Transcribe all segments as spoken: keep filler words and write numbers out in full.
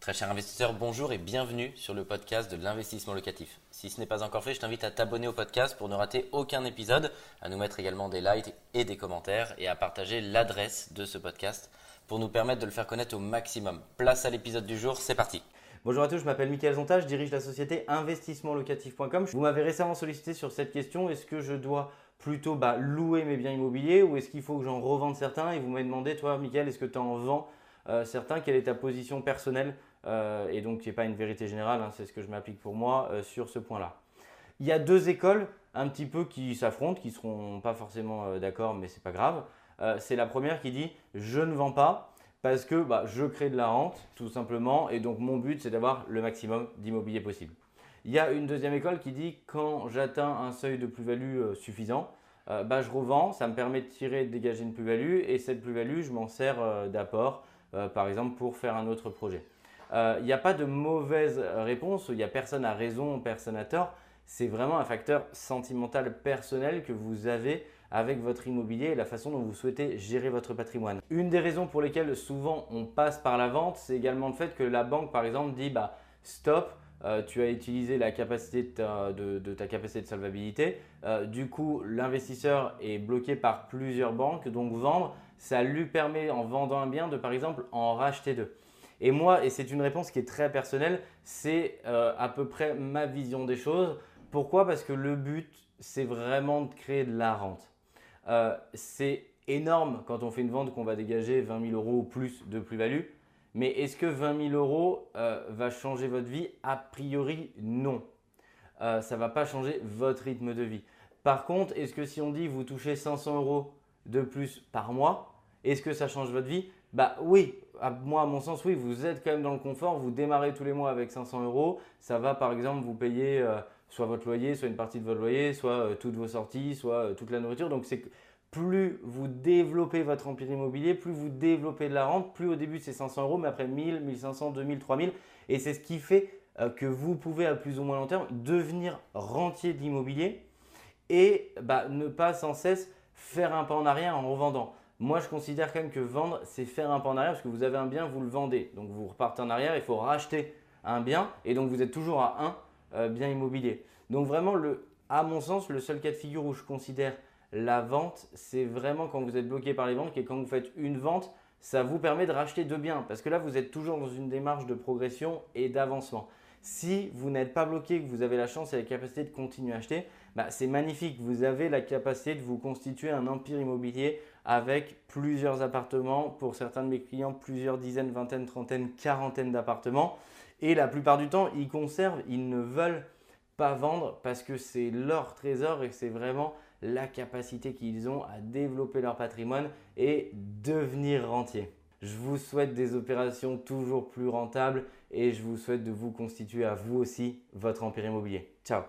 Très cher investisseur, bonjour et bienvenue sur le podcast de l'investissement locatif. Si ce n'est pas encore fait, je t'invite à t'abonner au podcast pour ne rater aucun épisode, à nous mettre également des likes et des commentaires et à partager l'adresse de ce podcast pour nous permettre de le faire connaître au maximum. Place à l'épisode du jour, c'est parti. Bonjour à tous, je m'appelle Mickaël Zonta, je dirige la société investissement locatif point com. Vous m'avez récemment sollicité sur cette question, est-ce que je dois plutôt bah, louer mes biens immobiliers ou est-ce qu'il faut que j'en revende certains? Et vous m'avez demandé, toi Mickaël, est-ce que tu en vends euh, certains? Quelle est ta position personnelle? Euh, et donc, ce n'est pas une vérité générale, hein, c'est ce que je m'applique pour moi euh, sur ce point-là. Il y a deux écoles un petit peu qui s'affrontent, qui ne seront pas forcément euh, d'accord, mais ce n'est pas grave. Euh, c'est la première qui dit « je ne vends pas parce que bah, je crée de la rente tout simplement et donc mon but c'est d'avoir le maximum d'immobilier possible ». Il y a une deuxième école qui dit « quand j'atteins un seuil de plus-value euh, suffisant, euh, bah, je revends, ça me permet de tirer et de dégager une plus-value et cette plus-value, je m'en sers euh, d'apport euh, par exemple pour faire un autre projet ». Il euh, n'y a pas de mauvaise réponse, il n'y a personne à raison, personne à tort. C'est vraiment un facteur sentimental personnel que vous avez avec votre immobilier et la façon dont vous souhaitez gérer votre patrimoine. Une des raisons pour lesquelles souvent on passe par la vente, c'est également le fait que la banque par exemple dit bah, « stop, euh, tu as utilisé la capacité de ta, de, de ta capacité de solvabilité euh, ». Du coup, l'investisseur est bloqué par plusieurs banques, donc vendre, ça lui permet en vendant un bien de par exemple en racheter deux. Et moi, et c'est une réponse qui est très personnelle, c'est euh, à peu près ma vision des choses. Pourquoi? Parce que le but, c'est vraiment de créer de la rente. Euh, c'est énorme quand on fait une vente qu'on va dégager vingt mille euros ou plus de plus-value. Mais est-ce que vingt mille euros euh, va changer votre vie? A priori, non. Euh, ça ne va pas changer votre rythme de vie. Par contre, est-ce que si on dit vous touchez cinq cents euros de plus par mois, est-ce que ça change votre vie? Bah oui, à moi à mon sens oui, vous êtes quand même dans le confort, vous démarrez tous les mois avec cinq cents euros, ça va par exemple vous payer euh, soit votre loyer, soit une partie de votre loyer, soit euh, toutes vos sorties, soit euh, toute la nourriture. Donc c'est que plus vous développez votre empire immobilier, plus vous développez de la rente, plus au début c'est cinq cents euros, mais après mille, mille cinq cents, deux mille, trois mille et c'est ce qui fait euh, que vous pouvez à plus ou moins long terme devenir rentier de l'immobilier et bah, ne pas sans cesse faire un pas en arrière en revendant. Moi, je considère quand même que vendre, c'est faire un pas en arrière parce que vous avez un bien, vous le vendez. Donc, vous repartez en arrière, il faut racheter un bien et donc vous êtes toujours à un euh, bien immobilier. Donc, vraiment, le, à mon sens, le seul cas de figure où je considère la vente, c'est vraiment quand vous êtes bloqué par les banques et quand vous faites une vente, ça vous permet de racheter deux biens parce que là, vous êtes toujours dans une démarche de progression et d'avancement. Si vous n'êtes pas bloqué, que vous avez la chance et la capacité de continuer à acheter, bah c'est magnifique. Vous avez la capacité de vous constituer un empire immobilier avec plusieurs appartements. Pour certains de mes clients, plusieurs dizaines, vingtaines, trentaines, quarantaines d'appartements. Et la plupart du temps, ils conservent, ils ne veulent pas vendre parce que c'est leur trésor et c'est vraiment la capacité qu'ils ont à développer leur patrimoine et devenir rentier. Je vous souhaite des opérations toujours plus rentables et je vous souhaite de vous constituer à vous aussi votre empire immobilier. Ciao!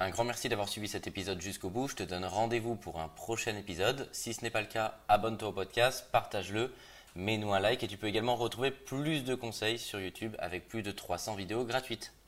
Un grand merci d'avoir suivi cet épisode jusqu'au bout. Je te donne rendez-vous pour un prochain épisode. Si ce n'est pas le cas, abonne-toi au podcast, partage-le, mets-nous un like et tu peux également retrouver plus de conseils sur YouTube avec plus de trois cents vidéos gratuites.